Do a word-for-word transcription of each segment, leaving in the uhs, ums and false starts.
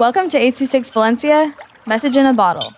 Welcome to eight two six Valencia, message in a bottle.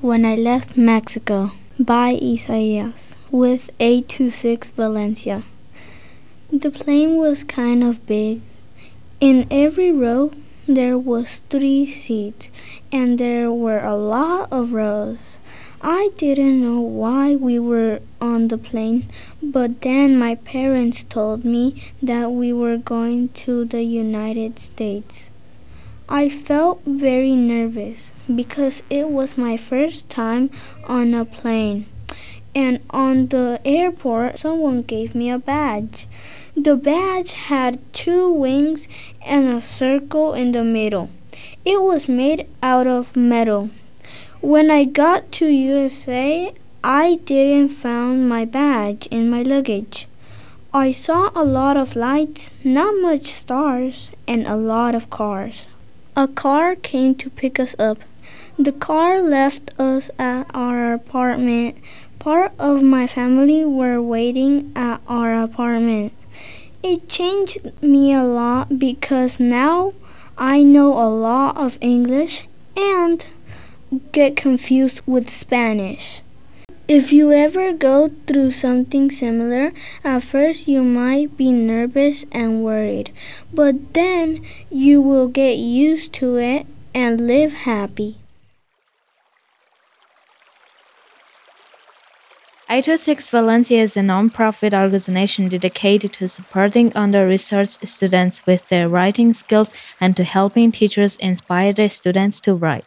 When I Left Mexico by Isaias with eight two six Valencia. The plane was kind of big. In every row there was three seats, and there were a lot of rows. I didn't know why we were on the plane, but then my parents told me that we were going to the United States. I felt very nervous because it was my first time on a plane. And on the airport, someone gave me a badge. The badge had two wings and a circle in the middle. It was made out of metal. When I got to U S A, I didn't find my badge in my luggage. I saw a lot of lights, not much stars, and a lot of cars. A car came to pick us up. The car left us at our apartment. Part of my family were waiting at our apartment. It changed me a lot because now I know a lot of English and get confused with Spanish. If you ever go through something similar, at first you might be nervous and worried, but then you will get used to it and live happy. eight two six Valencia is a non-profit organization dedicated to supporting under-resourced students with their writing skills and to helping teachers inspire their students to write.